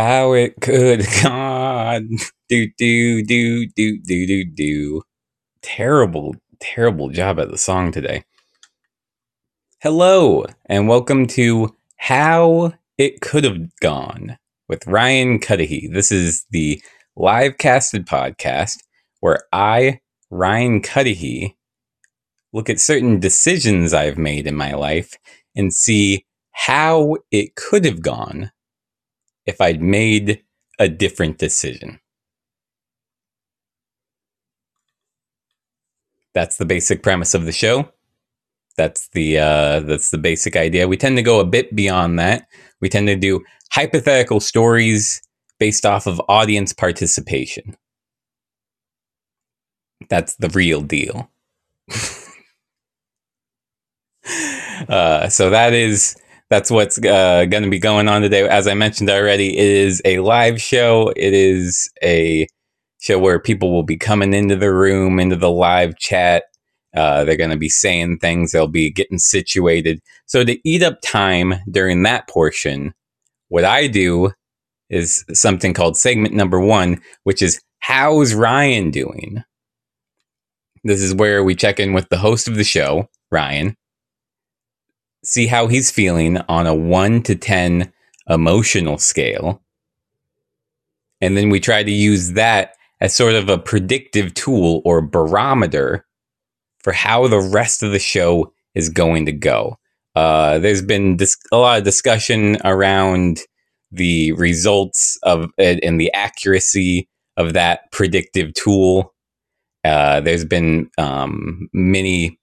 how it could. God, do. Terrible job at the song today. Hello, and welcome to How It Could Have Gone with Ryan Cuddihy. This is the live casted podcast where I, Ryan Cuddihy, look at certain decisions I've made in my life and see how it could have gone if I'd made a different decision. That's the basic premise of the show. That's the basic idea. We tend to go a bit beyond that. We tend to do hypothetical stories based off of audience participation. That's the real deal. That's what's going to be going on today. As I mentioned already, it is a live show. It is a show where people will be coming into the room, into the live chat. They're going to be saying things. They'll be getting situated. So to eat up time during that portion, what I do is something called segment number one, which is how's Ryan doing? This is where we check in with the host of the show, Ryan. See how he's feeling on a 1 to 10 emotional scale. And then we try to use that as sort of a predictive tool or barometer for how the rest of the show is going to go. There's been a lot of discussion around the results of it and the accuracy of that predictive tool. There's been many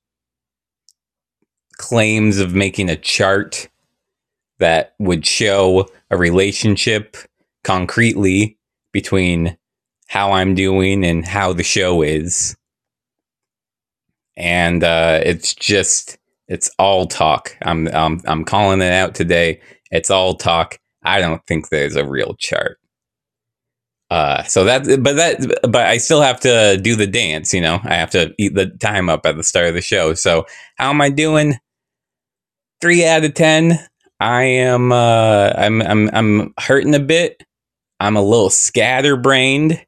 claims of making a chart that would show a relationship concretely between how I'm doing and how the show is. And it's all talk. I'm calling it out today. It's all talk. I don't think there's a real chart. But I still have to do the dance, you know. I have to eat the time up at the start of the show. So how am I doing? 3 out of 10. I am. I'm hurting a bit. I'm a little scatterbrained.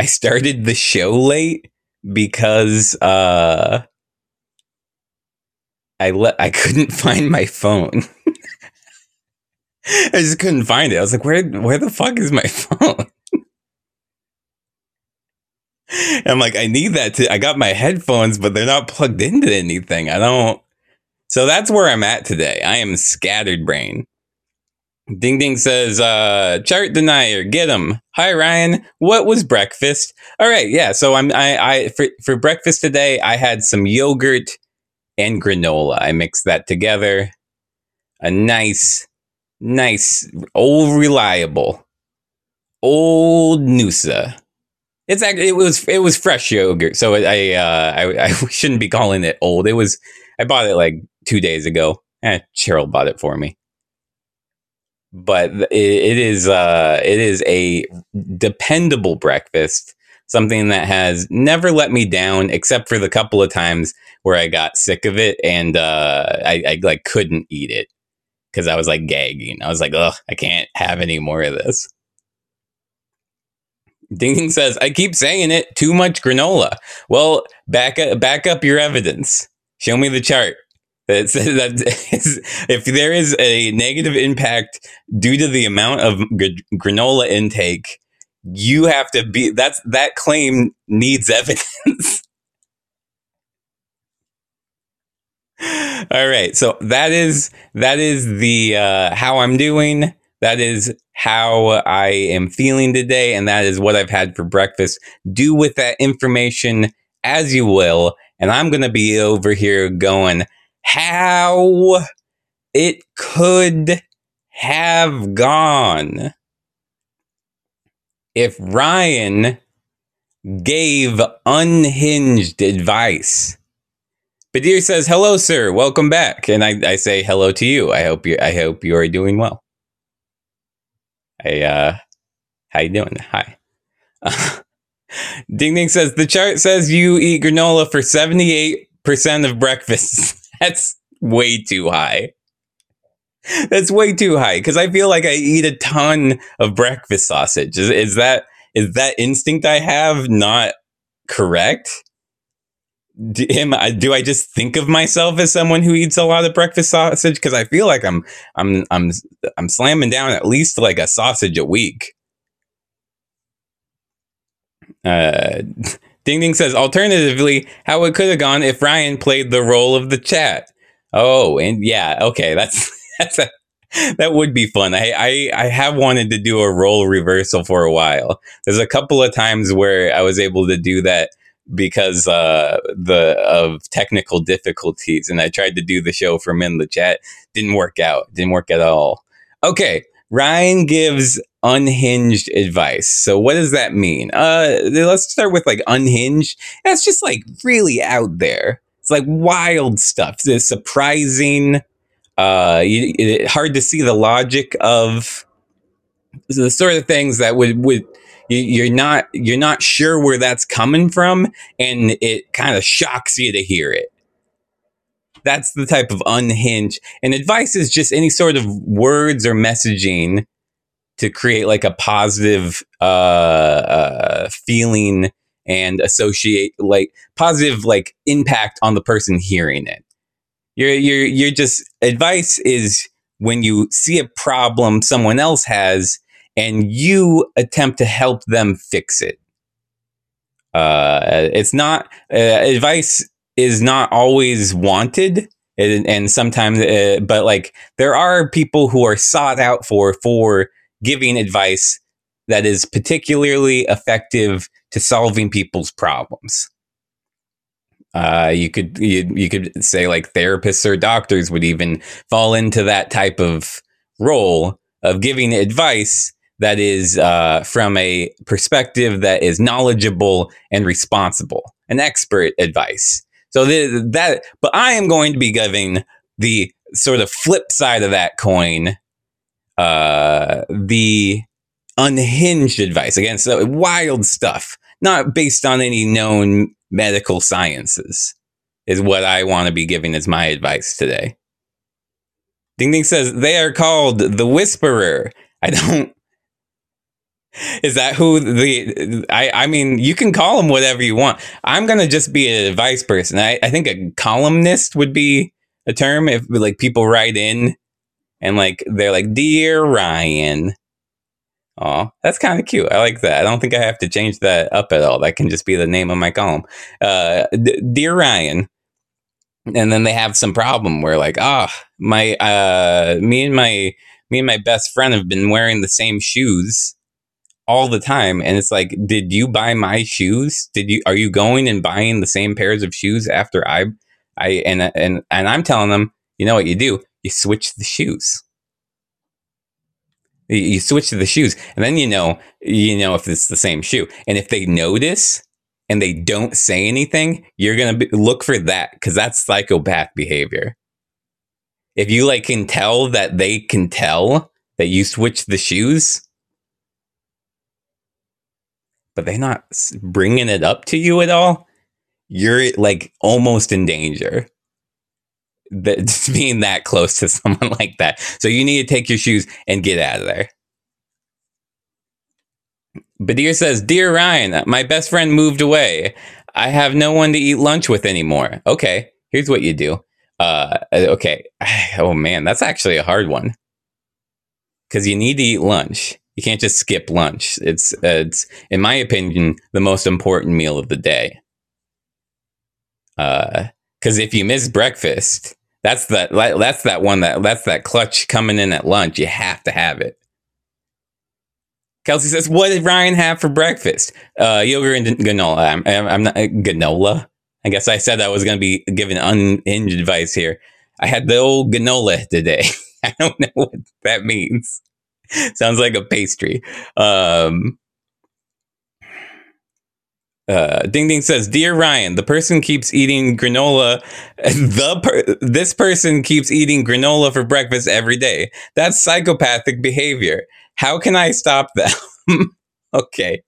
I started the show late because I couldn't find my phone. I just couldn't find it. I was like, where the fuck is my phone? I'm like, I need that. I got my headphones, but they're not plugged into anything. So that's where I'm at today. I am scattered brain. Ding Ding says, chart denier, get him. Hi, Ryan. What was breakfast? All right. Yeah. So for breakfast today, I had some yogurt and granola. I mixed that together. A nice, old reliable, old Noosa. It's actually, it was fresh yogurt. So I shouldn't be calling it old. I bought it like 2 days ago. Cheryl bought it for me. But it is a dependable breakfast, something that has never let me down, except for the couple of times where I got sick of it and I like couldn't eat it because I was like gagging. I was like, ugh, I can't have any more of this. Ding Ding says, I keep saying it, too much granola. Well, back up your evidence. Show me the chart. If there is a negative impact due to the amount of granola intake, you have to be... That claim needs evidence. All right, so that is the how I'm doing. That is how I am feeling today, and that is what I've had for breakfast. Do with that information as you will, and I'm going to be over here going... How it could have gone if Ryan gave unhinged advice. Badir says, hello, sir. Welcome back. And I say hello to you. I hope you are doing well. How you doing? Hi. Ding Ding says, the chart says you eat granola for 78% of breakfast. That's way too high. That's way too high because I feel like I eat a ton of breakfast sausage. Is that instinct I have not correct? Do I just think of myself as someone who eats a lot of breakfast sausage? Because I feel like I'm slamming down at least like a sausage a week. Ding Ding says, alternatively, how it could have gone if Ryan played the role of the chat. Oh, and yeah, okay, that would be fun. I have wanted to do a role reversal for a while. There's a couple of times where I was able to do that because of technical difficulties, and I tried to do the show from in the chat. Didn't work out. Didn't work at all. Okay, Ryan gives unhinged advice. So what does that mean? Let's start with like unhinged. That's just like really out there. It's like wild stuff. It's surprising. It's hard to see the logic of the sort of things that would you're not sure where that's coming from, and it kind of shocks you to hear it. That's the type of unhinged. And advice is just any sort of words or messaging to create like a positive feeling and associate like positive like impact on the person hearing it. You're just advice is when you see a problem someone else has and you attempt to help them fix it. It's not advice is not always wanted. And sometimes, but like there are people who are sought out for giving advice that is particularly effective to solving people's problems. You could say like therapists or doctors would even fall into that type of role of giving advice that is from a perspective that is knowledgeable and responsible, an expert advice. So but I am going to be giving the sort of flip side of that coin, the unhinged advice. Again, so wild stuff, not based on any known medical sciences, is what I want to be giving as my advice today. Ding Ding says, they are called the Whisperer. Is that who I mean, you can call them whatever you want. I'm going to just be an advice person. I think a columnist would be a term if like people write in and like, they're like, Dear Ryan. Oh, that's kind of cute. I like that. I don't think I have to change that up at all. That can just be the name of my column. Dear Ryan. And then they have some problem where like, me and my best friend have been wearing the same shoes all the time, and it's like, did you buy my shoes? Are you going and buying the same pairs of shoes after I and I'm telling them, you know what you do? You switch the shoes. You switch to the shoes, and then you know if it's the same shoe. And if they notice and they don't say anything, you're gonna look for that, because that's psychopath behavior. If you like can tell that they can tell that you switch the shoes, but they're not bringing it up to you at all, you're like almost in danger. Just being that close to someone like that. So you need to take your shoes and get out of there. Badir says, Dear Ryan, my best friend moved away. I have no one to eat lunch with anymore. Okay, here's what you do. Okay. Oh man, that's actually a hard one, because you need to eat lunch. You can't just skip lunch. It's in my opinion, the most important meal of the day. Because if you miss breakfast, that's that clutch coming in at lunch. You have to have it. Kelsey says, "What did Ryan have for breakfast? Yogurt and granola." I'm not granola. I guess I said I was going to be giving unhinged advice here. I had the old granola today. I don't know what that means. Sounds like a pastry. Ding Ding says, Dear Ryan, the person keeps eating granola. This person keeps eating granola for breakfast every day. That's psychopathic behavior. How can I stop them? Okay.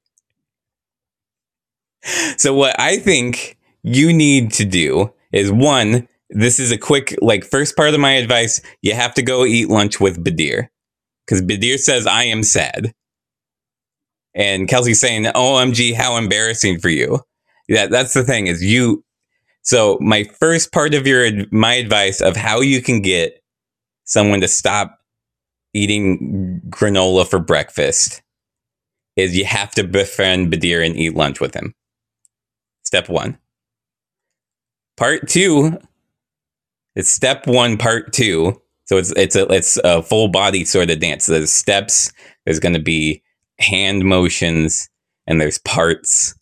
So what I think you need to do is, one, this is a quick, like, first part of my advice. You have to go eat lunch with Badir, because Badir says, I am sad. And Kelsey's saying, OMG, how embarrassing for you. Yeah, that's the thing is you. So my first part of my advice of how you can get someone to stop eating granola for breakfast is you have to befriend Badir and eat lunch with him. Step one. Part two. It's step one, part two. So it's a full body sort of dance. There's steps. There's going to be hand motions and there's parts.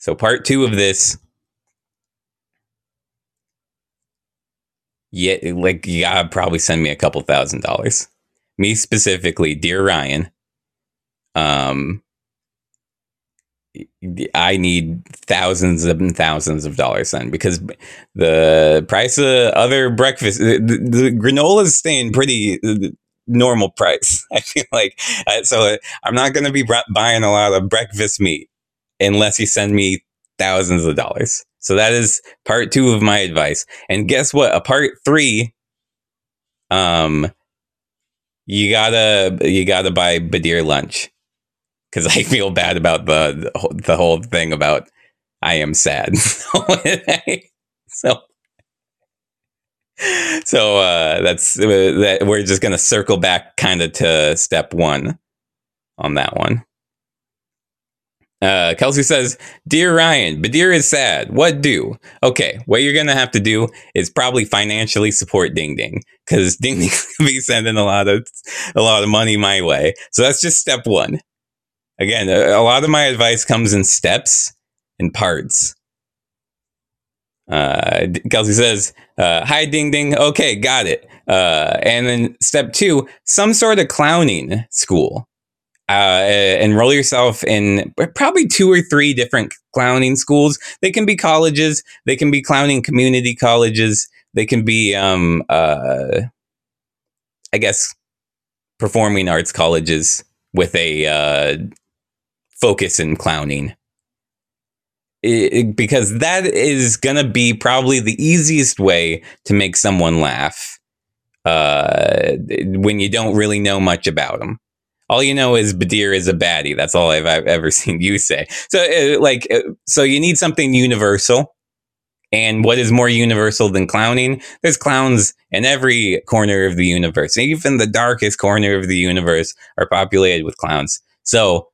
So part two of this, yeah, like you gotta probably send me a couple $1,000. Me specifically, dear Ryan, I need thousands and thousands of dollars then, because the price of other breakfast, the granola is staying pretty normal price. I feel like so I'm not going to be buying a lot of breakfast meat unless you send me thousands of dollars. So that is part two of my advice. And guess what? A part three, you gotta buy Badir lunch, because I feel bad about the whole thing about I am sad. So that's that. We're just gonna circle back kind of to step one on that one. Kelsey says, dear Ryan, Badir is sad. What do? Okay, what you're going to have to do is probably financially support Ding Ding, because Ding Ding's going to be sending a lot of money my way. So that's just step one. Again, a lot of my advice comes in steps and parts. Kelsey says, hi, Ding Ding. Okay, got it. And then step two, some sort of clowning school. Enroll yourself in probably 2 or 3 different clowning schools. They can be colleges. They can be clowning community colleges. They can be, I guess, performing arts colleges with a focus in clowning. Because that is going to be probably the easiest way to make someone laugh when you don't really know much about them. All you know is Badir is a baddie. That's all I've ever seen you say. So you need something universal. And what is more universal than clowning? There's clowns in every corner of the universe. Even the darkest corner of the universe are populated with clowns. So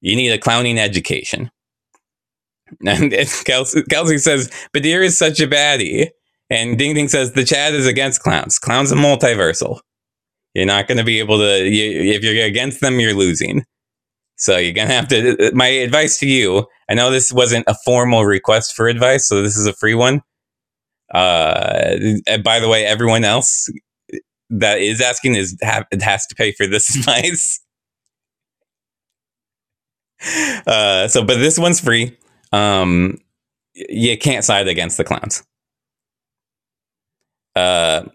you need a clowning education. And Kelsey says, Badir is such a baddie. And Ding Ding says, the chat is against clowns. Clowns are multiversal. You're not going to be able to, if you're against them, you're losing. So you're going to have to, my advice to you, I know this wasn't a formal request for advice, so this is a free one. By the way, everyone else that is asking has to pay for this advice. But this one's free. You can't side against the clowns.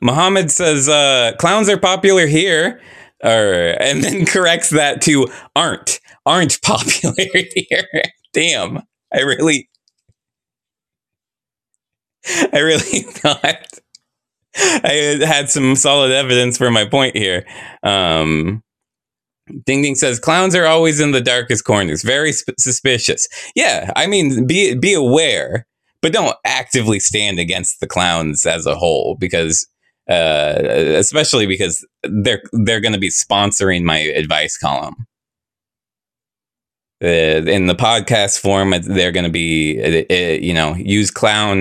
Muhammad says, clowns are popular here, and then corrects that to aren't popular here. Damn, I really thought I had some solid evidence for my point here. Ding Ding says, clowns are always in the darkest corners. Very suspicious. Yeah, I mean, be aware. But don't actively stand against the clowns as a whole, because especially because they're going to be sponsoring my advice column. In the podcast form, they're going to be, use code.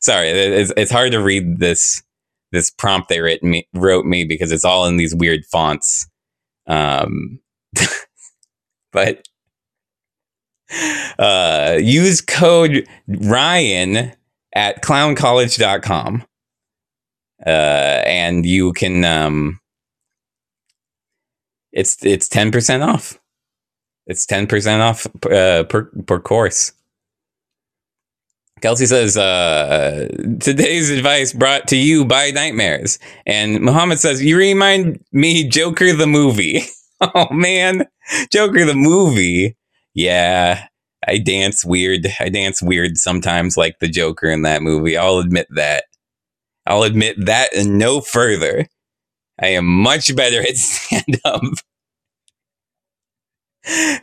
Sorry, it's hard to read this prompt they wrote me because it's all in these weird fonts. But. Use code Ryan at clowncollege.com. And you can, it's 10% off. It's 10% off, per course. Kelsey says, today's advice brought to you by nightmares. And Muhammad says, you remind me Joker, the movie. Oh man, Joker, the movie. Yeah, I dance weird. I dance weird sometimes, like the Joker in that movie. I'll admit that. I'll admit that and no further. I am much better at stand-up.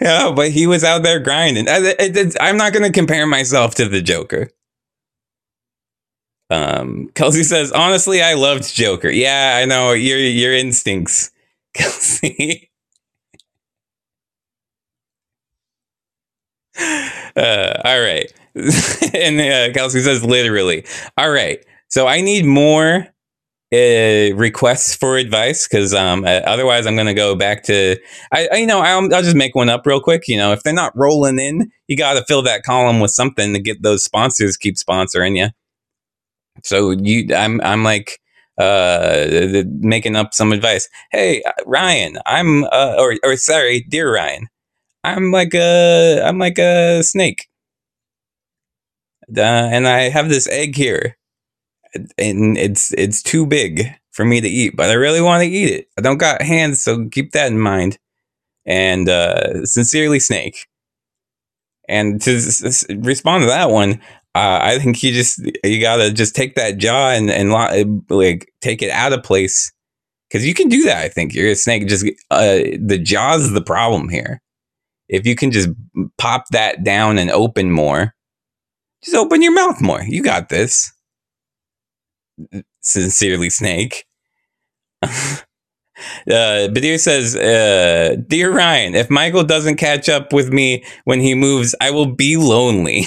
Yeah, but he was out there grinding. I'm not going to compare myself to the Joker. Kelsey says, honestly, I loved Joker. Yeah, I know your instincts, Kelsey. All right. And Kelsey says, literally. All right. So I need more requests for advice, because otherwise I'm going to go back to, I'll just make one up real quick. You know, if they're not rolling in, you got to fill that column with something to get those sponsors keep sponsoring you. So I'm like making up some advice. Hey, Ryan, dear Ryan, I'm like a snake, and I have this egg here, and it's too big for me to eat, but I really want to eat it. I don't got hands, so keep that in mind. And sincerely, Snake. And to respond to that one, I think you gotta just take that jaw and like take it out of place, because you can do that. I think you're a snake. Just the jaw's the problem here. If you can just pop that down and open more, just open your mouth more. You got this. Sincerely, Snake. Badir says, dear Ryan, if Michael doesn't catch up with me when he moves, I will be lonely.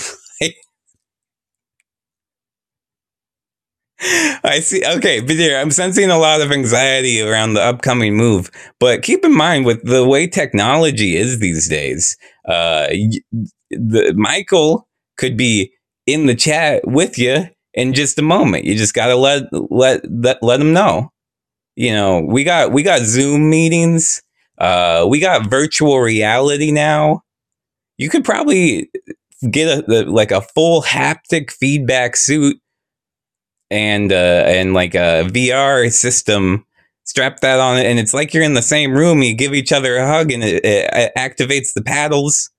I see. Okay, Badir, I'm sensing a lot of anxiety around the upcoming move, but keep in mind with the way technology is these days, Michael could be in the chat with you in just a moment. You just gotta let him know. You know, we got Zoom meetings. We got virtual reality now. You could probably get a full haptic feedback suit and like a VR system. Strap that on it, and it's like you're in the same room. You give each other a hug, and it activates the paddles.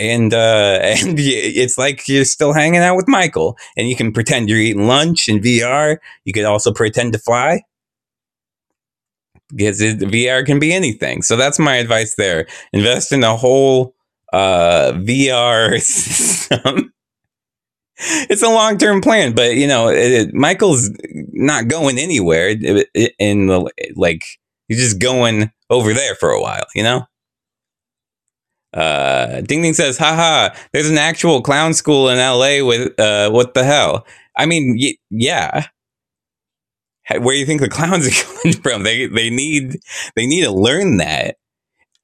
And it's like you're still hanging out with Michael, and you can pretend you're eating lunch in VR. You could also pretend to fly, because VR can be anything. So that's my advice there. Invest in a whole VR system. It's a long-term plan, but you know, Michael's not going anywhere. He's just going over there for a while, you know? Ding Ding says, haha, there's an actual clown school in LA with what the hell? I mean, yeah. Where do you think the clowns are coming from? They need to learn that.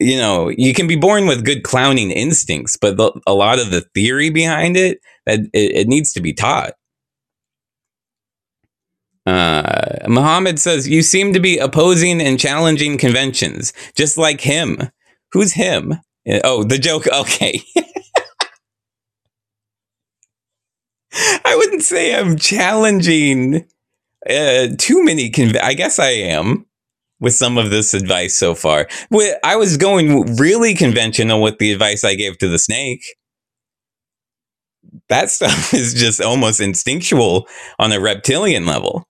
You know, you can be born with good clowning instincts, but a lot of the theory behind it, that it needs to be taught. Muhammad says, you seem to be opposing and challenging conventions, just like him. Who's him? Oh, the Joker. Okay. I wouldn't say I'm challenging too many. I guess I am with some of this advice so far. I was going really conventional with the advice I gave to the snake. That stuff is just almost instinctual on a reptilian level.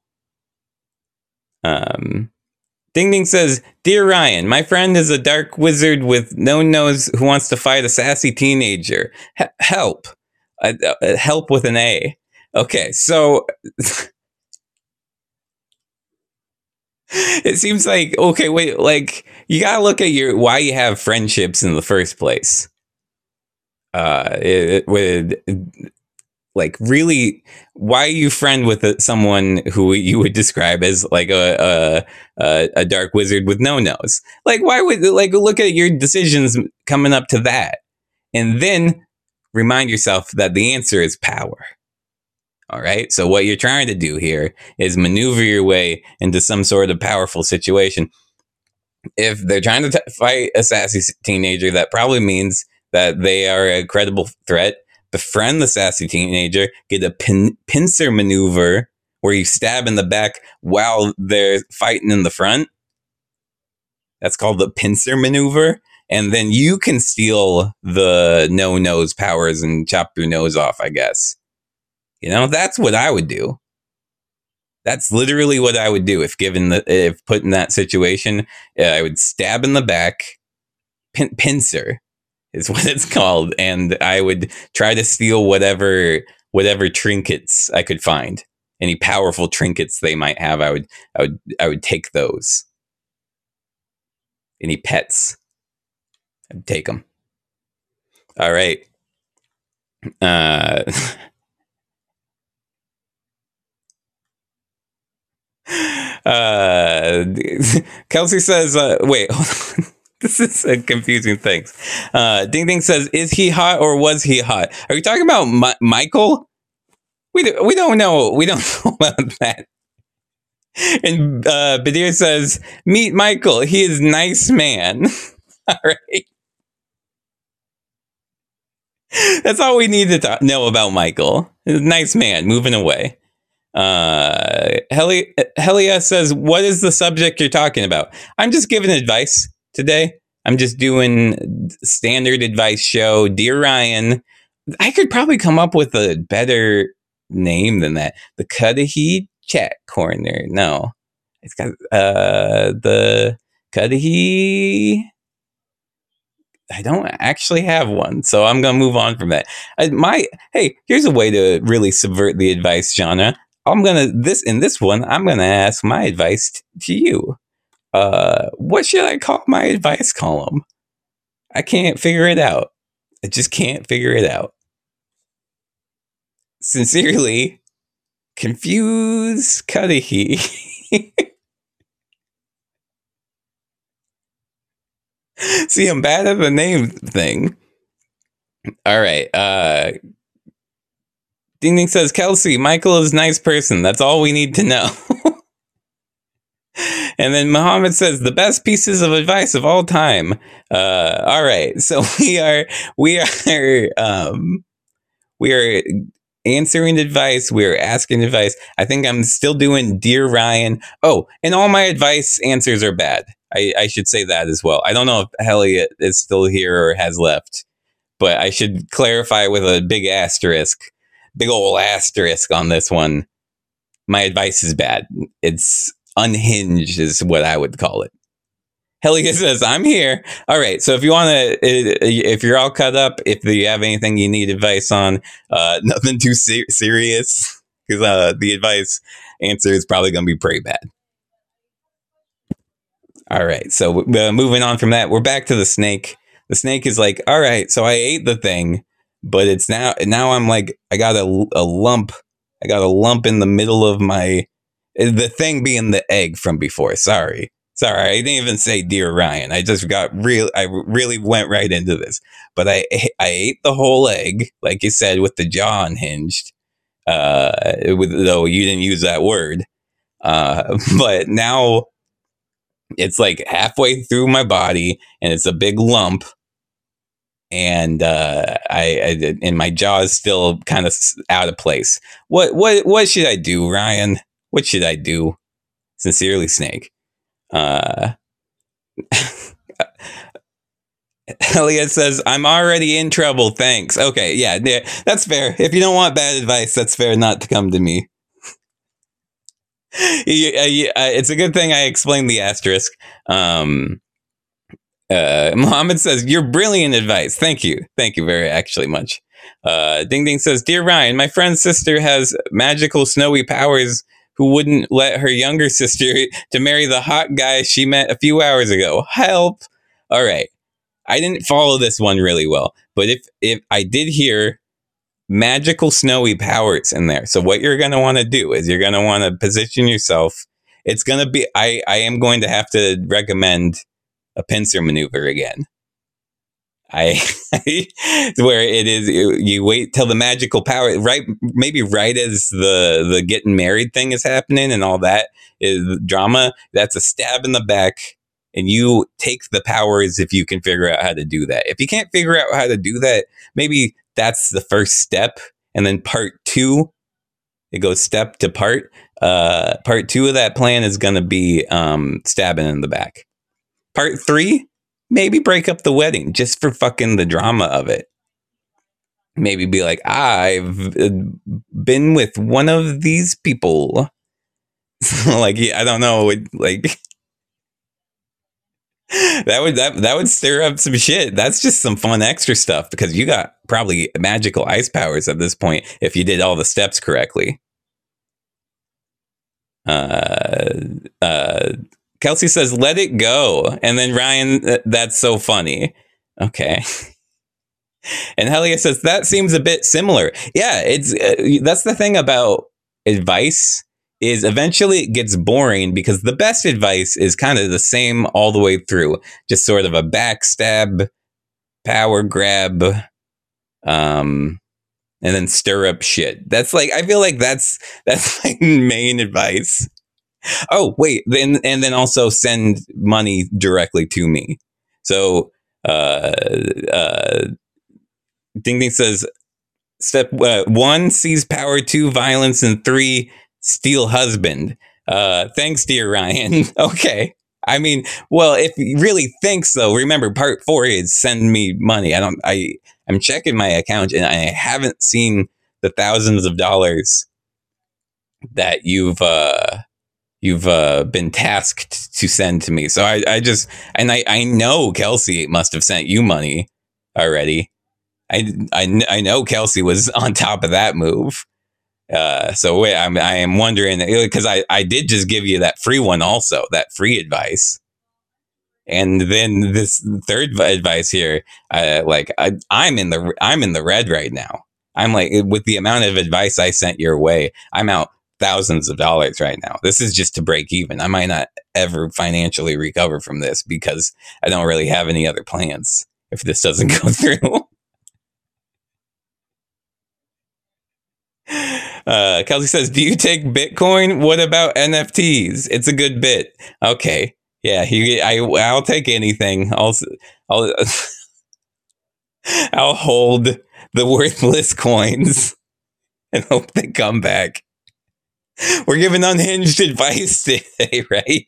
Ding Ding says, dear Ryan, my friend is a dark wizard with no nose who wants to fight a sassy teenager. Help. Help with an A. Okay, so it seems like, okay, wait, like, you gotta look at why you have friendships in the first place. It would, like, really, why you friend with someone who you would describe as like a dark wizard with no nose? Like, why would, like, look at your decisions coming up to that, and then remind yourself that the answer is power. All right. So what you're trying to do here is maneuver your way into some sort of powerful situation. If they're trying to fight a sassy teenager, that probably means that they are a credible threat. Befriend the sassy teenager, get a pincer maneuver where you stab in the back while they're fighting in the front. That's called the pincer maneuver. And then you can steal the no-nose powers and chop your nose off, I guess. You know, that's what I would do. That's literally what I would do if given the, if put in that situation. I would stab in the back. Pincer is what it's called. And I would try to steal whatever trinkets I could find. Any powerful trinkets they might have, I would take those. Any pets, I'd take them. All right. Kelsey says, wait, hold on. This is a confusing thing. Ding Ding says, is he hot or was he hot? Are you talking about Michael? We don't know. We don't know about that. And Badir says, meet Michael. He is nice man. All right. That's all we need to know about Michael. Nice man, moving away. Helia says, what is the subject you're talking about? I'm just giving advice today. I'm just doing standard advice show. Dear Ryan, I could probably come up with a better name than that. The Cuddihy Chat Corner. No, it's got the Cuddihy. I don't actually have one, so I'm gonna move on from that. Hey, here's a way to really subvert the advice genre. I'm gonna ask my advice to you. What should I call my advice column? I can't figure it out. I just can't figure it out. Sincerely, Confused Cuddihy. See, I'm bad at the name thing. All right. Ding Ding says, Kelsey, Michael is a nice person. That's all we need to know. And then Muhammad says, the best pieces of advice of all time. All right. So we are answering advice. We are asking advice. I think I'm still doing Dear Ryan. Oh, and all my advice answers are bad. I should say that as well. I don't know if Elliot is still here or has left, but I should clarify with a big old asterisk on this one. My advice is bad. It's unhinged is what I would call it. Helia says, I'm here. All right. So if you want to, if you're all cut up, if you have anything you need advice on, nothing too serious, because the advice answer is probably going to be pretty bad. All right. So moving on from that, we're back to the snake. The snake is like, all right, so I ate the thing, but it's now I'm like, I got a lump. I got a lump in the middle of my, the thing being the egg from before. Sorry. I didn't even say Dear Ryan. I just I really went right into this, but I ate the whole egg. Like you said, with the jaw unhinged, though you didn't use that word. But now, it's like halfway through my body and it's a big lump. And and my jaw is still kind of out of place. What should I do, Ryan? What should I do? Sincerely, Snake. Elliot says, I'm already in trouble. Thanks. Okay. Yeah, that's fair. If you don't want bad advice, that's fair not to come to me. It's a good thing I explained the asterisk. Muhammad says, you're brilliant advice. Thank you very actually much. Ding Ding says, Dear Ryan, my friend's sister has magical snowy powers who wouldn't let her younger sister to marry the hot guy she met a few hours ago. Help. All right. I didn't follow this one really well, but if I did hear magical snowy powers in there. So what you're going to want to do is you're going to want to position yourself. It's going to be, I am going to have to recommend a pincer maneuver again. Where it is, you wait till the magical power, right? Maybe right as the getting married thing is happening and all that is drama. That's a stab in the back and you take the powers if you can figure out how to do that. If you can't figure out how to do that, maybe that's the first step. And then part 2, it goes step to part. Part 2 of that plan is going to be stabbing in the back. Part 3, Maybe break up the wedding just for fucking the drama of it. Maybe be like, I've been with one of these people. Like, yeah, I don't know. Like, that would stir up some shit. That's just some fun extra stuff, because you got probably magical ice powers at this point if you did all the steps correctly. Kelsey says, let it go. And then Ryan, that's so funny. Okay. And Helia says, that seems a bit similar. Yeah, that's the thing about advice, is eventually it gets boring, because the best advice is kind of the same all the way through. Just sort of a backstab, power grab, and then stir up shit. That's like, I feel like that's my main advice. Oh, wait. And then also send money directly to me. So, Ding Ding says, step 1, seize power, 2, violence, and 3, steal husband. Thanks, dear Ryan. Okay. I mean, well, if you really think so, remember part 4 is send me money. I'm checking my account and I haven't seen the thousands of dollars that you've been tasked to send to me. So I know Kelsey must have sent you money already. I know Kelsey was on top of that move. I am wondering, because I did just give you that free one also, that free advice. And then this third advice here, I'm in the red right now. I'm like, with the amount of advice I sent your way, I'm out thousands of dollars right now. This is just to break even. I might not ever financially recover from this, because I don't really have any other plans if this doesn't go through. Kelsey says, do you take Bitcoin? What about NFTs? It's a good bit. Okay. Yeah. I'll take anything. I'll hold the worthless coins and hope they come back. We're giving unhinged advice today, right?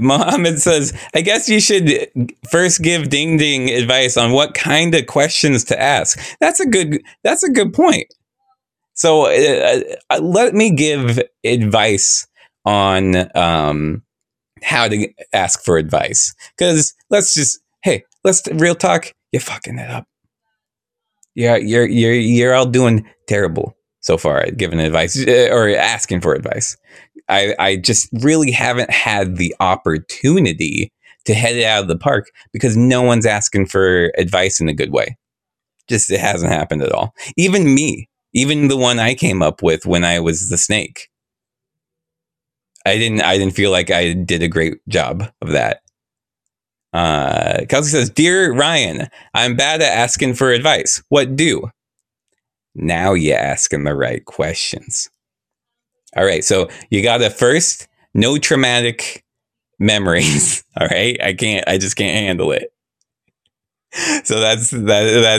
Mohammed says, I guess you should first give Ding Ding advice on what kind of questions to ask. That's a good point. So let me give advice on how to ask for advice, because let's real talk. You're fucking it up. Yeah, you're all doing terrible so far at giving advice or asking for advice. I just really haven't had the opportunity to head it out of the park, because no one's asking for advice in a good way. Just, it hasn't happened at all. Even me, even the one I came up with when I was the snake. I didn't feel like I did a great job of that. Kelsey says, dear Ryan, I'm bad at asking for advice. What do? Now you're asking the right questions. All right, so you got to first, no traumatic memories. All right, I just can't handle it. So that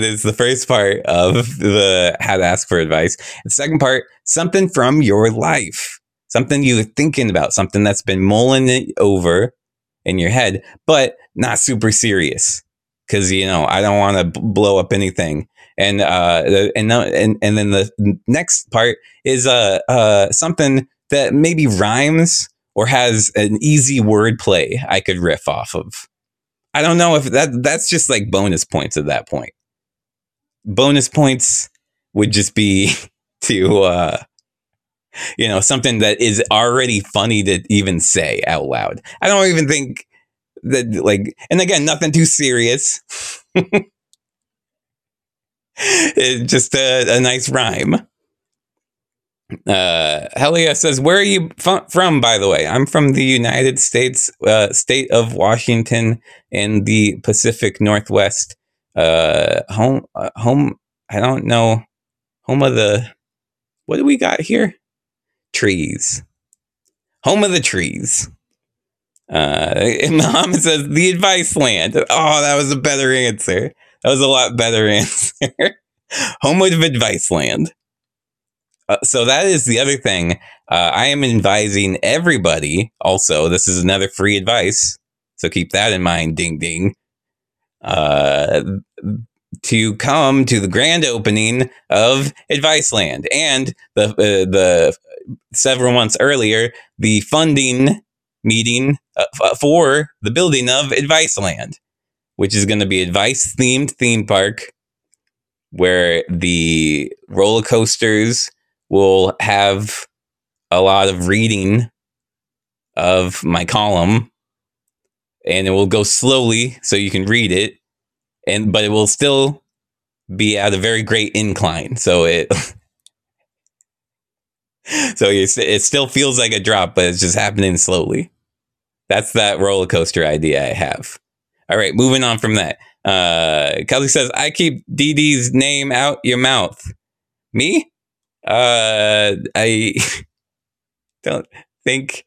is the first part of the how to ask for advice. The second part, something from your life, something you're thinking about, something that's been mulling it over in your head, but not super serious, because I don't want to blow up anything. And then the next part is something that maybe rhymes or has an easy wordplay I could riff off of. I don't know if that's just like bonus points at that point. Bonus points would just be to something that is already funny to even say out loud. I don't even think that, like, and again, nothing too serious. It's just a nice rhyme. Helia says, where are you from, by the way? I'm from the United States, state of Washington in the Pacific Northwest. Home, I don't know. Home of the, what do we got here? Trees. Home of the trees. And Muhammad says, the advice land. Oh, that was a better answer. That was a lot better answer. Home of Advice Land. So that is the other thing. I am advising everybody. Also, this is another free advice. So keep that in mind. Ding, ding. To come to the grand opening of Adviceland and the several months earlier, the funding meeting for the building of Adviceland, which is going to be advice themed theme park where the roller coasters will have a lot of reading of my column, and it will go slowly so you can read it, but it will still be at a very great incline. So it still feels like a drop, but it's just happening slowly. That's that roller coaster idea I have. All right, moving on from that. Kelly says, I keep Dee Dee's name out your mouth. Me? I don't think,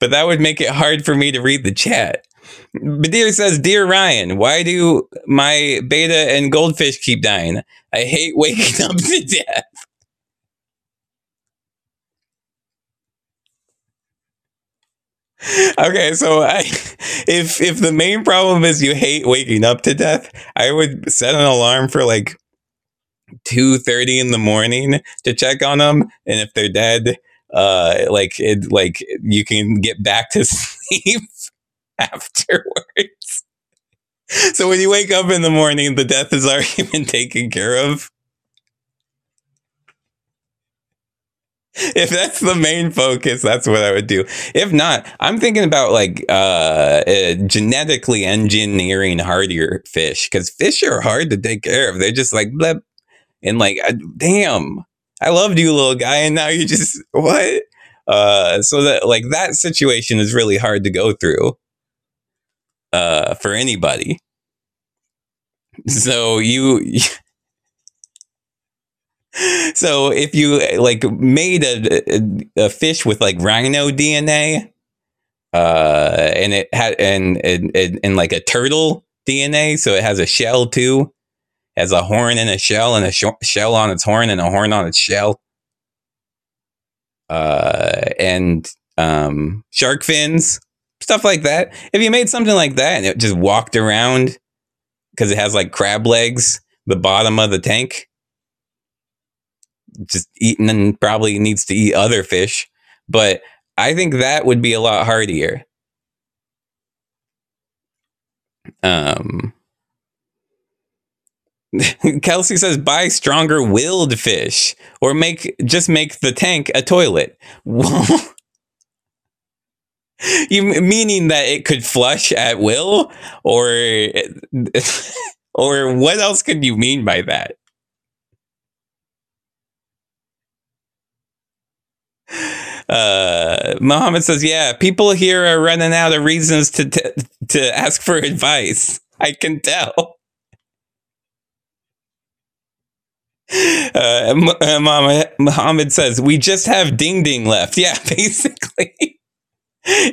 but that would make it hard for me to read the chat. Badir says, Dear Ryan, why do my beta and goldfish keep dying? I hate waking up to death. Okay, so if the main problem is you hate waking up to death, I would set an alarm for like 2:30 in the morning to check on them. And if they're dead, you can get back to sleep afterwards. So when you wake up in the morning, the death has already been taken care of. If that's the main focus, that's what I would do. If not, I'm thinking about like genetically engineering hardier fish, because fish are hard to take care of. They're just like blep, and like, damn, I loved you, little guy, and now you just what? So that like that situation is really hard to go through for anybody. So you. So if you like made a fish with like rhino DNA, and it had and like a turtle DNA, so it has a shell too, has a horn and a shell and a shell on its horn and a horn on its shell, and shark fins, stuff like that. If you made something like that and it just walked around, because it has like crab legs, the bottom of the tank, just eating and probably needs to eat other fish, but I think that would be a lot hardier. Kelsey says, buy stronger willed fish or make the tank a toilet. Whoa. You meaning that it could flush at will, or what else could you mean by that? Muhammad says, yeah, people here are running out of reasons to ask for advice. I can tell. Muhammad says, we just have Ding Ding left. Yeah, basically.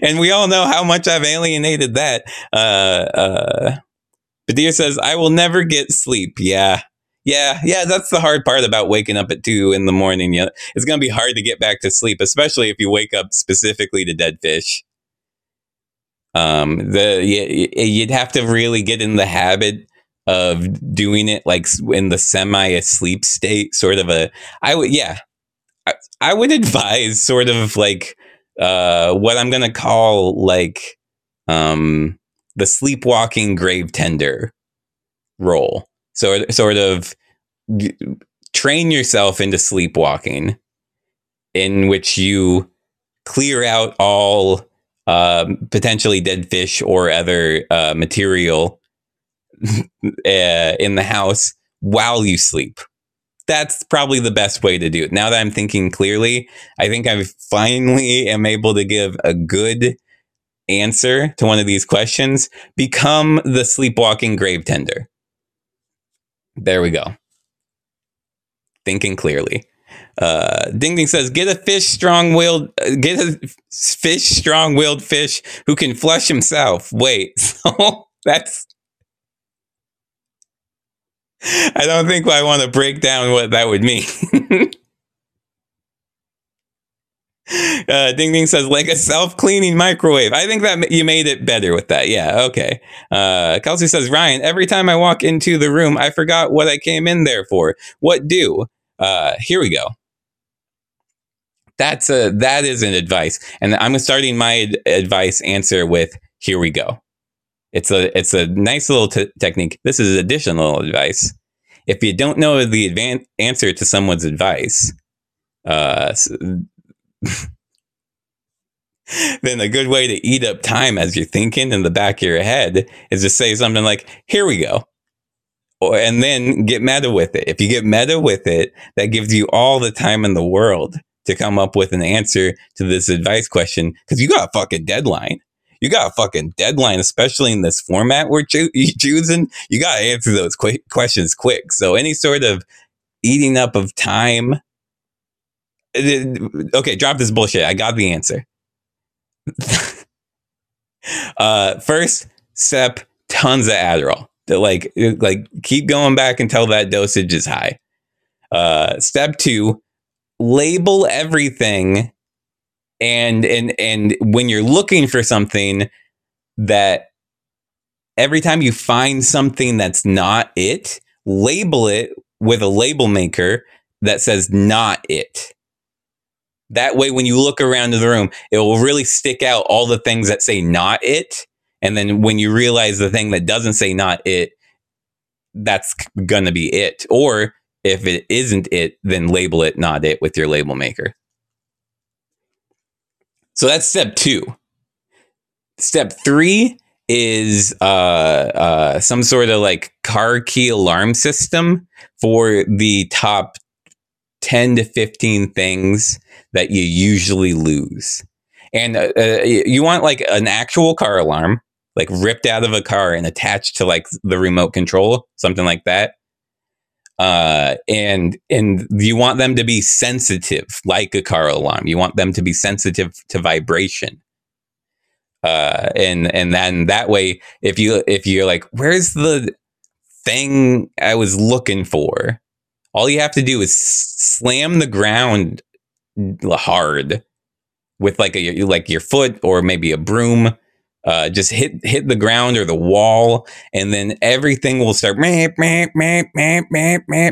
And we all know how much I've alienated that. Badir says, I will never get sleep. Yeah, that's the hard part about waking up at 2 in the morning. Yeah, it's going to be hard to get back to sleep, especially if you wake up specifically to dead fish. You'd have to really get in the habit of doing it like in the semi-asleep state, sort of a... I would advise sort of like what I'm going to call like the sleepwalking grave tender role. So sort of train yourself into sleepwalking, in which you clear out all potentially dead fish or other material in the house while you sleep. That's probably the best way to do it. Now that I'm thinking clearly, I think I finally am able to give a good answer to one of these questions. Become the sleepwalking gravetender. There we go. Thinking clearly. Ding Ding says, get a fish strong-willed fish who can flush himself. Wait, so that's... I don't think I want to break down what that would mean. Ding Ding says, like a self-cleaning microwave. I think that you made it better with that. Yeah, okay. Kelsey says, Ryan, every time I walk into the room, I forgot what I came in there for. What do? Here we go. That is an advice. And I'm starting my advice answer with, here we go. It's a nice little technique. This is additional advice. If you don't know the answer to someone's advice, then a good way to eat up time as you're thinking in the back of your head is to say something like, here we go. And then get meta with it. If you get meta with it, that gives you all the time in the world to come up with an answer to this advice question, because you got a fucking deadline. You got a fucking deadline, especially in this format we're choosing. You got to answer those questions quick. So any sort of eating up of time. Okay, drop this bullshit. I got the answer. First step, tons of Adderall. Like keep going back until that dosage is high. Step two, label everything. And when you're looking for something, that every time you find something that's not it, label it with a label maker that says not it. That way, when you look around the room, it will really stick out all the things that say not it. And then when you realize the thing that doesn't say not it, that's going to be it. Or if it isn't it, then label it not it with your label maker. So that's step two. Step three is some sort of like car key alarm system for the top 10 to 15 things that you usually lose. And you want like an actual car alarm, like ripped out of a car and attached to like the remote control, something like that. And you want them to be sensitive, like a car alarm. You want them to be sensitive to vibration. And then that way, if you're like, where's the thing I was looking for? All you have to do is slam the ground hard with like your foot or maybe a broom. Just hit the ground or the wall, and then everything will start meh, meh, meh, meh, meh, meh.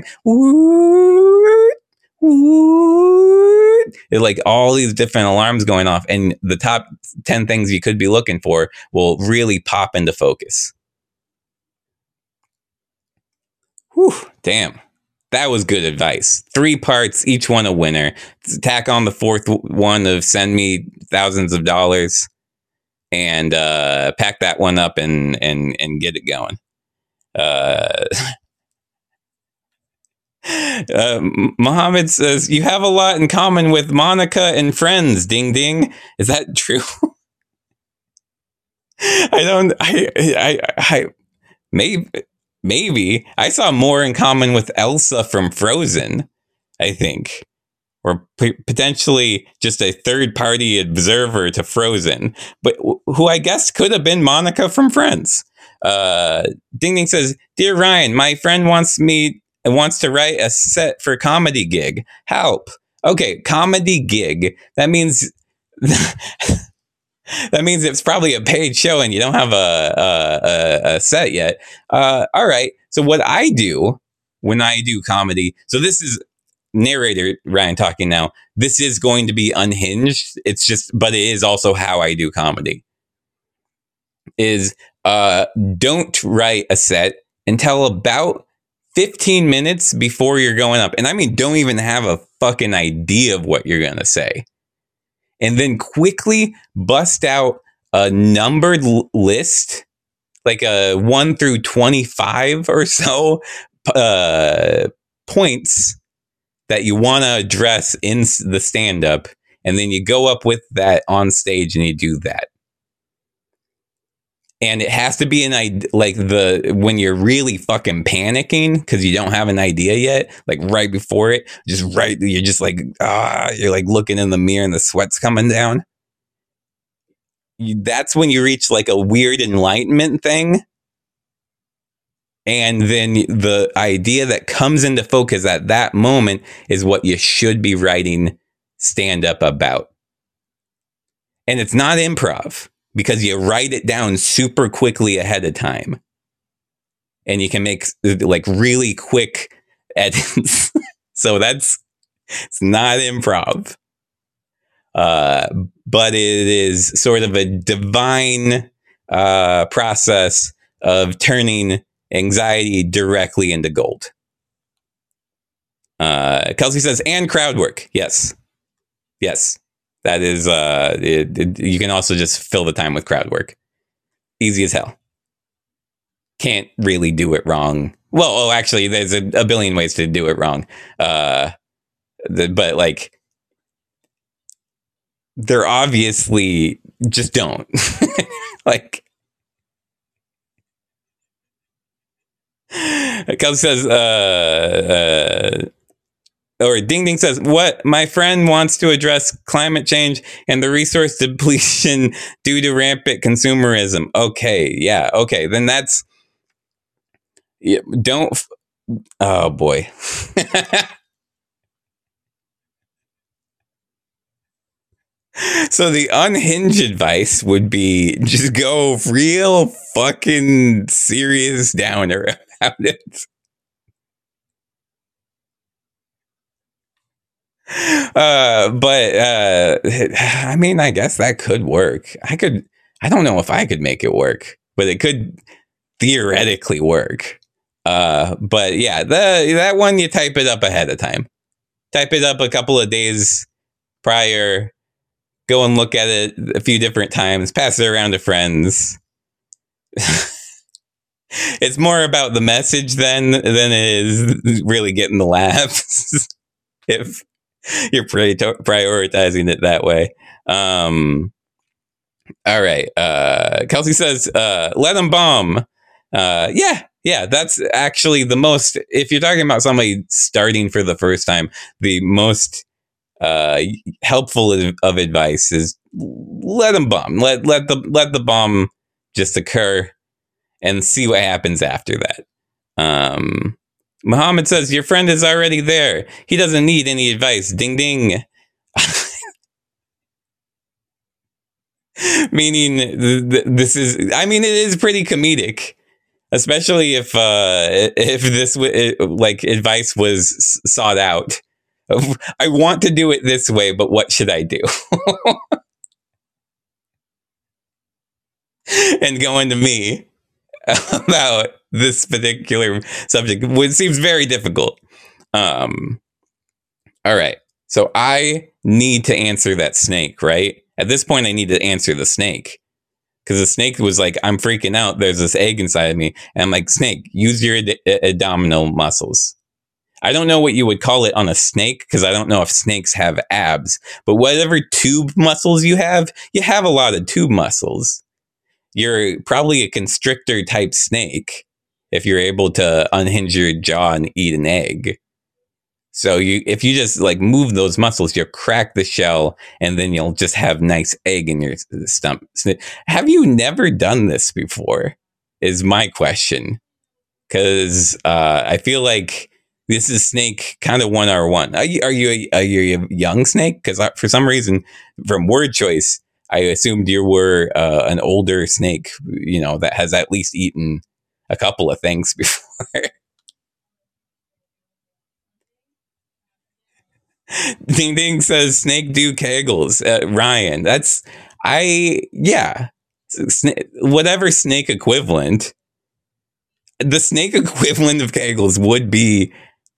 It's like all these different alarms going off, and the top 10 things you could be looking for will really pop into focus. Whew, damn. That was good advice. 3 parts, each one a winner. Tack on the 4th one of send me thousands of dollars. And pack that one up and get it going. Mohammed says, you have a lot in common with Monica and Friends, Ding Ding. Is that true? Maybe. I saw more in common with Elsa from Frozen, I think. Or potentially just a third-party observer to Frozen, but who I guess could have been Monica from Friends. Ding Ding says, "Dear Ryan, my friend wants to write a set for comedy gig. Help." Okay, comedy gig. That means it's probably a paid show, and you don't have a set yet. All right. So what I do when I do comedy? So this is. Narrator Ryan talking now. This is going to be unhinged. It's just, but it is also how I do comedy. Is don't write a set until about 15 minutes before you're going up, and I mean, don't even have a fucking idea of what you're gonna say, and then quickly bust out a numbered list, like a 1 through 25 or so points that you want to address in the stand-up, and then you go up with that on stage and you do that. And it has to be when you're really fucking panicking because you don't have an idea yet, like right before it, you're just like, you're like looking in the mirror and the sweat's coming down. That's when you reach like a weird enlightenment thing. And then the idea that comes into focus at that moment is what you should be writing stand up about. And it's not improv because you write it down super quickly ahead of time. And you can make like really quick edits. So it's not improv. But it is sort of a divine process of turning anxiety directly into gold. Kelsey says, and crowd work. Yes. Yes. That is, you can also just fill the time with crowd work. Easy as hell. Can't really do it wrong. Well, oh, actually, there's a billion ways to do it wrong. But like, they're obviously just don't. Like, Kelsey says, or Ding Ding says, what? My friend wants to address climate change and the resource depletion due to rampant consumerism. Okay, yeah, okay. Then that's... Yeah, oh, boy. So the unhinged advice would be just go real fucking serious downer about it. But I mean, I guess that could work. I don't know if I could make it work, but it could theoretically work. But yeah, that one, you type it up ahead of time. Type it up a couple of days prior. Go and look at it a few different times. Pass it around to friends. It's more about the message than it is really getting the laughs. If you're prioritizing it that way. All right. Kelsey says, let them bomb. Yeah, that's actually the most, if you're talking about somebody starting for the first time, the most helpful of advice is let them bomb. Let the bomb just occur and see what happens after that. Muhammad says, your friend is already there. He doesn't need any advice. Ding, ding. Meaning this is, I mean, it is pretty comedic. Especially if this like advice was sought out. I want to do it this way, but what should I do? And going to me about this particular subject, which seems very difficult. All right. So I need to answer that snake, right? At this point, I need to answer the snake. Because the snake was like, I'm freaking out. There's this egg inside of me. And I'm like, snake, use your abdominal muscles. I don't know what you would call it on a snake, because I don't know if snakes have abs. But whatever tube muscles you have a lot of tube muscles. You're probably a constrictor type snake if you're able to unhinge your jaw and eat an egg. So if you just like move those muscles, you'll crack the shell and then you'll just have nice egg in your stomach. Have you never done this before is my question. Because I feel like this is snake kind of 101. Are you a young snake? Because for some reason, from word choice, I assumed you were an older snake, you know, that has at least eaten a couple of things before. Ding Ding says snake do kegels. Ryan, whatever snake equivalent. The snake equivalent of kegels would be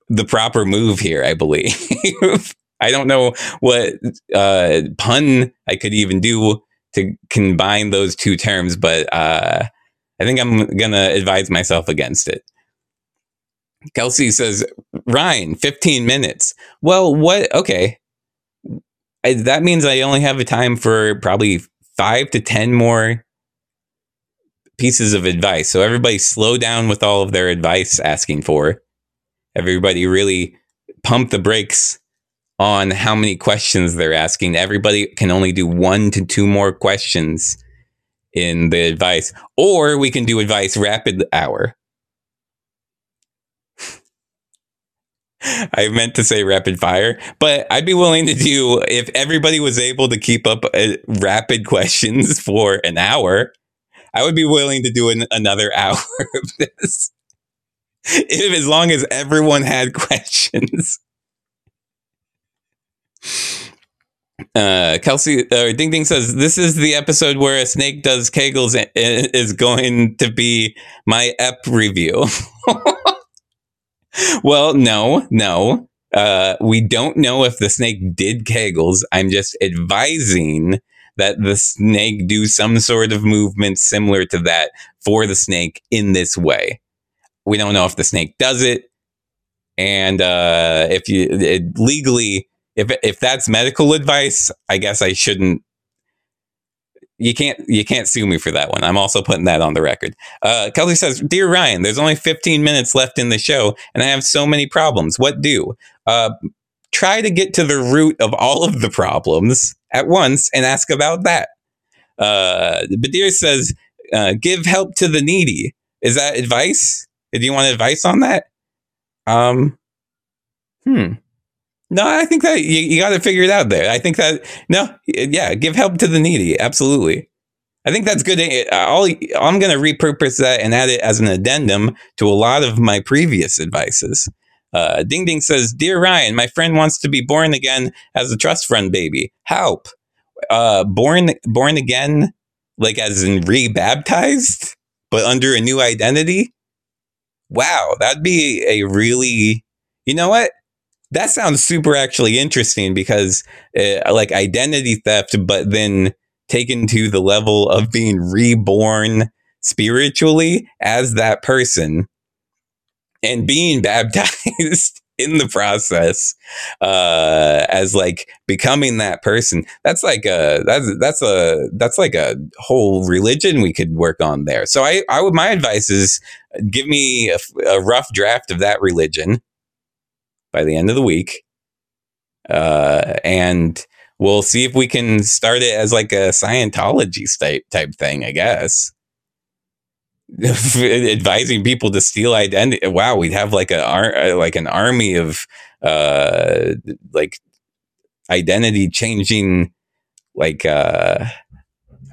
the proper move here, I believe. I don't know what pun I could even do to combine those two terms, but I think I'm going to advise myself against it. Kelsey says, Ryan, 15 minutes. Well, what? Okay. That means I only have a time for probably 5 to 10 more pieces of advice. So everybody slow down with all of their advice asking for. Everybody really pump the brakes on how many questions they're asking. Everybody can only do 1 to 2 more questions in the advice. Or we can do advice rapid hour. I meant to say rapid fire, but I'd be willing to do, if everybody was able to keep up rapid questions for an hour, I would be willing to do another hour of this. If, as long as everyone had questions. Kelsey Ding Ding says, this is the episode where a snake does Kegels and is going to be my EP review. Well, no. We don't know if the snake did Kegels. I'm just advising that the snake do some sort of movement similar to that for the snake in this way. We don't know if the snake does it. And if you legally, if that's medical advice, I guess I shouldn't. You can't sue me for that one. I'm also putting that on the record. Kelsey says, "Dear Ryan, there's only 15 minutes left in the show, and I have so many problems. What do? Try to get to the root of all of the problems at once and ask about that." Badir says, "Give help to the needy." Is that advice? Do you want advice on that? No, I think that you got to figure it out there. I think that, give help to the needy. Absolutely. I think that's good. I'm going to repurpose that and add it as an addendum to a lot of my previous advices. Ding Ding says, Dear Ryan, my friend wants to be born again as a trust fund baby. Help. Born again, like as in rebaptized, but under a new identity. Wow, that'd be a really, you know what? That sounds super actually interesting because like identity theft, but then taken to the level of being reborn spiritually as that person and being baptized in the process as like becoming that person. That's like a whole religion we could work on there. So my advice is give me a rough draft of that religion by the end of the week, and we'll see if we can start it as like a Scientology type thing, I guess. Advising people to steal identity. Wow, we'd have like an army of like identity changing. Like I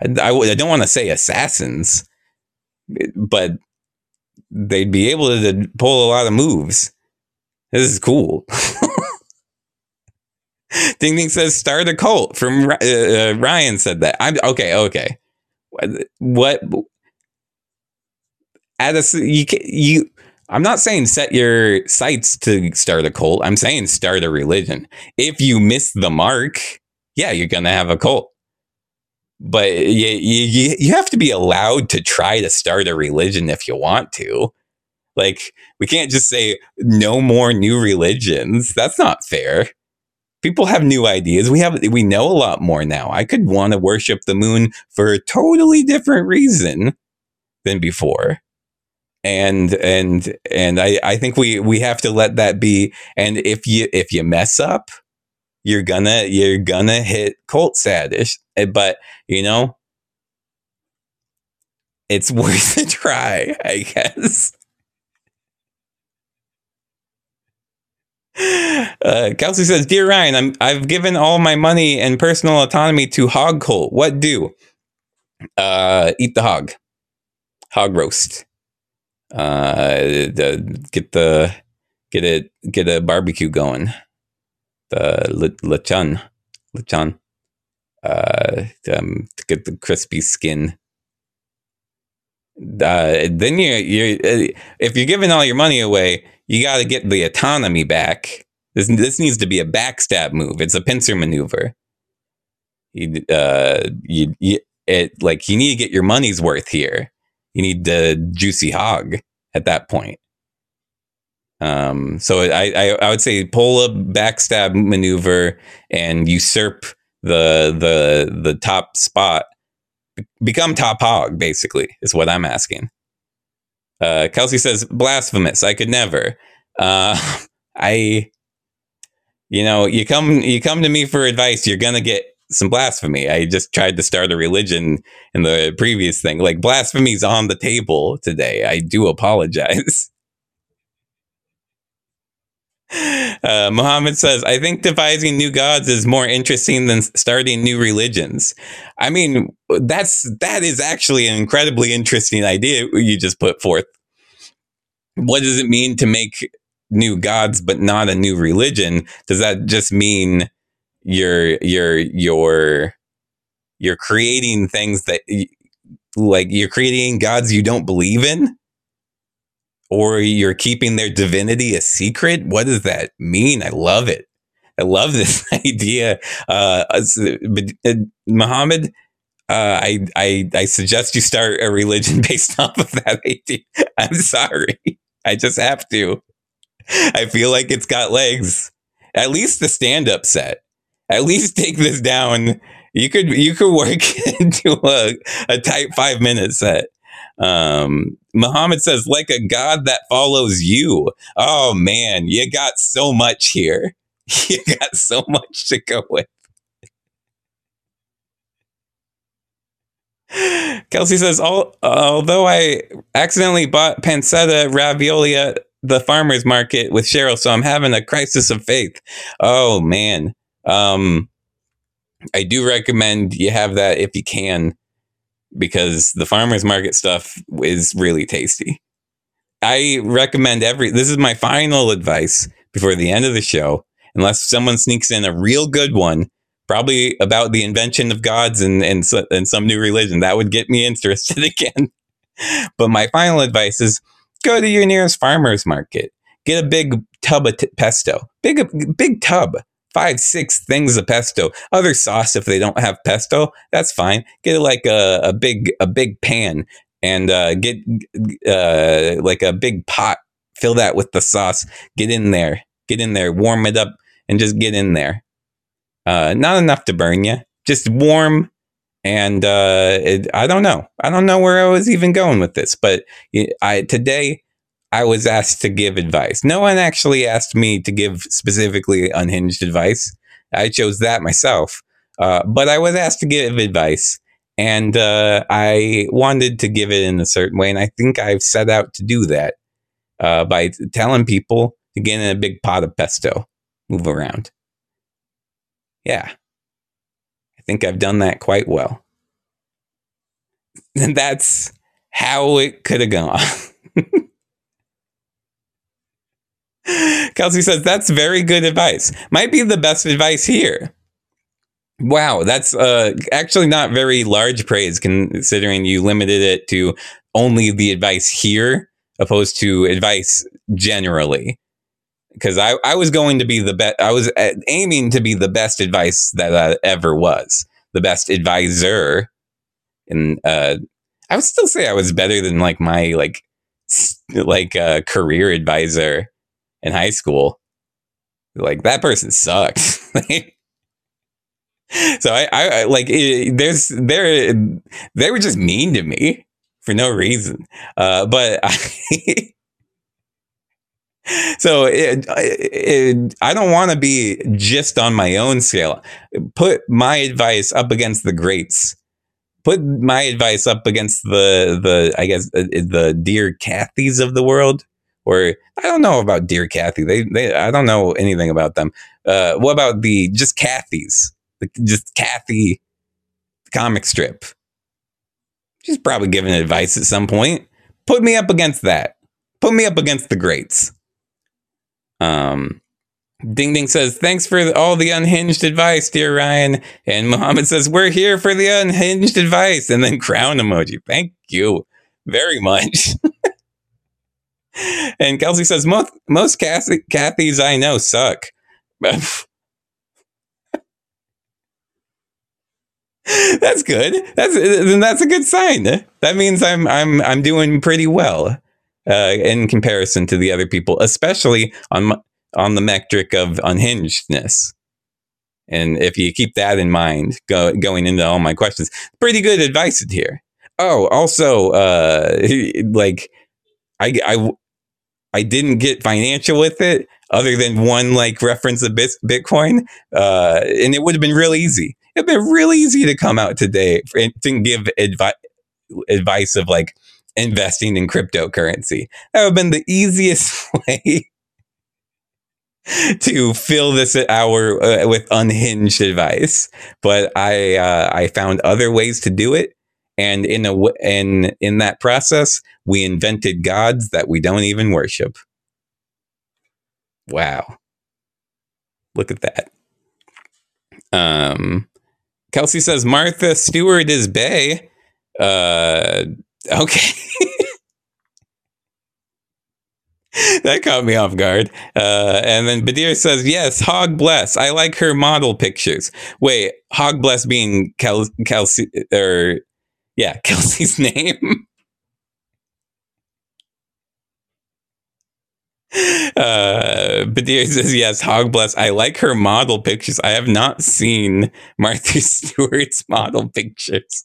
don't want to say assassins, but they'd be able to pull a lot of moves. This is cool. Ding Ding says, start a cult. From Ryan said that. I'm okay. What? I'm not saying set your sights to start a cult. I'm saying start a religion. If you miss the mark, yeah, you're gonna have a cult. But you have to be allowed to try to start a religion if you want to. Like, we can't just say no more new religions. That's not fair. People have new ideas. We know a lot more now. I could want to worship the moon for a totally different reason than before. And I think we have to let that be. And if you mess up, you're gonna hit cult saddish. But, you know, it's worth a try, I guess. Kelsey says, Dear Ryan, I've given all my money and personal autonomy to hog cult. What do? Eat the hog. Hog roast. Get a barbecue going. The lechon. To get the crispy skin. Then you if you're giving all your money away, you got to get the autonomy back. This needs to be a backstab move. It's a pincer maneuver. You need to get your money's worth here. You need the juicy hog at that point. So I would say pull a backstab maneuver and usurp the top spot. Become top hog, basically, is what I'm asking. Kelsey says, blasphemous. I could never. You come to me for advice, you're going to get some blasphemy. I just tried to start a religion in the previous thing. Like, blasphemy's on the table today. I do apologize. Muhammad says, I think devising new gods is more interesting than starting new religions. I mean, that is actually an incredibly interesting idea you just put forth. What does it mean to make new gods but not a new religion? Does that just mean you're creating things that, like, you're creating gods you don't believe in? Or you're keeping their divinity a secret? What does that mean? I love it. I love this idea. Muhammad, I suggest you start a religion based off of that idea. I'm sorry. I just have to. I feel like it's got legs. At least the stand-up set. At least take this down. You could work into a tight 5-minute set. Muhammad says, like a god that follows you. Oh man, you got so much here. You got so much to go with. Kelsey says, although I accidentally bought pancetta ravioli at the farmer's market with Cheryl, so I'm having a crisis of faith. Oh man. I do recommend you have that if you can, because the farmer's market stuff is really tasty. I recommend this is my final advice before the end of the show, unless someone sneaks in a real good one, probably about the invention of gods and some new religion. That would get me interested again. But my final advice is go to your nearest farmer's market. Get a big tub of pesto. Big tub. 5-6 things of pesto. Other sauce, if they don't have pesto, that's fine. Get like a big pan and get like a big pot. Fill that with the sauce. Get in there. Warm it up and just get in there. Not enough to burn you. Just warm. And I don't know where I was even going with this, but today I was asked to give advice. No one actually asked me to give specifically unhinged advice. I chose that myself. But I was asked to give advice, and I wanted to give it in a certain way. And I think I've set out to do that by telling people to get in a big pot of pesto, move around. Yeah. I think I've done that quite well. And that's how it could have gone. Kelsey says, that's very good advice. Might be the best advice here. Wow, that's actually not very large praise, considering you limited it to only the advice here, opposed to advice generally. Because I was going to be I was aiming to be the best advice that I ever was. The best advisor. And I would still say I was better than like my career advisor in high school. Like, that person sucks. So they were just mean to me for no reason. So I don't want to be just on my own scale. Put my advice up against the greats. Put my advice up against the Dear Cathys of the world. Or I don't know about Dear Kathy. I don't know anything about them. What about the just Kathys? Just Kathy comic strip. She's probably giving advice at some point. Put me up against that. Put me up against the greats. Ding Ding says, thanks for all the unhinged advice, dear Ryan. And Muhammad says, we're here for the unhinged advice. And then crown emoji. Thank you very much. And Kelsey says, most Kathys I know suck. That's good. That's a good sign. That means I'm doing pretty well in comparison to the other people, especially on the metric of unhingedness. And if you keep that in mind, going into all my questions, pretty good advice here. Oh, also, I didn't get financial with it other than one reference of Bitcoin. And it would have been real easy. It'd been real easy to come out today and to give advice of investing in cryptocurrency. That would have been the easiest way to fill this hour with unhinged advice, but I found other ways to do it, and in that process, we invented gods that we don't even worship. Wow, look at that. Kelsey says Martha Stewart is bae. Okay. That caught me off guard. And then Badir says, yes, Hog Bless. I like her model pictures. Wait, Hog Bless being Kelsey, or yeah, Kelsey's name. Badir says, yes, Hog Bless. I like her model pictures. I have not seen Martha Stewart's model pictures.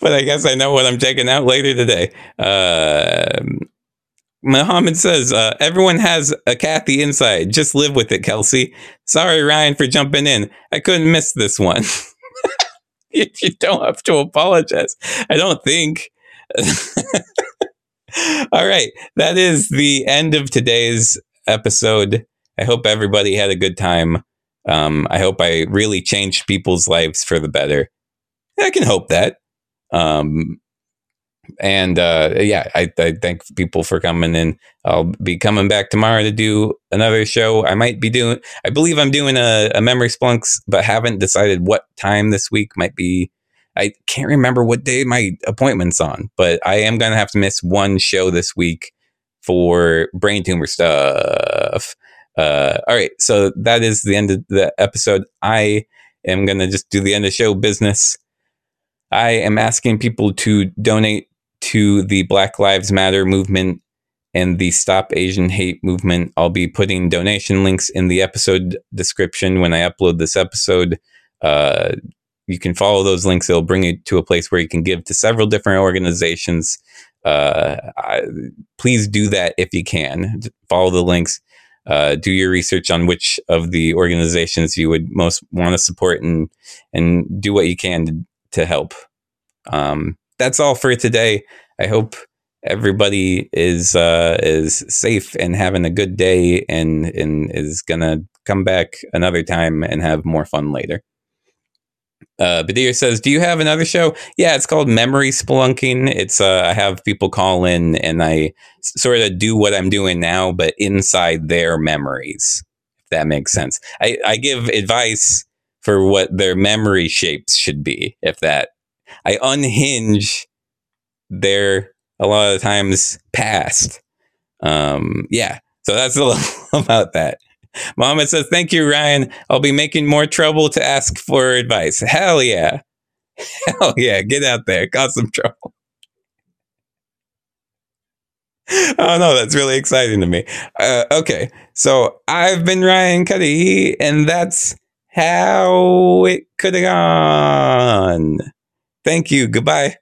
But I guess I know what I'm checking out later today. Muhammad says, everyone has a Kathy inside. Just live with it, Kelsey. Sorry, Ryan, for jumping in. I couldn't miss this one. You don't have to apologize. I don't think. All right. That is the end of today's episode. I hope everybody had a good time. I hope I really changed people's lives for the better. I can hope that. I thank people for coming in. I'll be coming back tomorrow to do another show. I believe I'm doing a Memory Splunks, but haven't decided what time this week might be. I can't remember what day my appointment's on, but I am going to have to miss one show this week for brain tumor stuff. All right. So that is the end of the episode. I am going to just do the end of show business. I am asking people to donate to the Black Lives Matter movement and the Stop Asian Hate movement. I'll be putting donation links in the episode description when I upload this episode. You can follow those links. It'll bring you to a place where you can give to several different organizations. Please do that if you can. Follow the links. Do your research on which of the organizations you would most want to support and do what you can to help. That's all for today. I hope everybody is safe and having a good day and is gonna come back another time and have more fun later. Badir says, do you have another show? Yeah, it's called Memory Spelunking. It's I have people call in and I sort of do what I'm doing now, but inside their memories, if that makes sense. I give advice for what their memory shapes should be, if that. I unhinge their, a lot of times, past. Yeah, so that's a little about that. Mama says, thank you, Ryan. I'll be making more trouble to ask for advice. Hell yeah. Hell yeah, get out there. Cause some trouble. Oh, no, that's really exciting to me. Okay, so I've been Ryan Cuddihy, and that's how it could have gone. Thank you. Goodbye.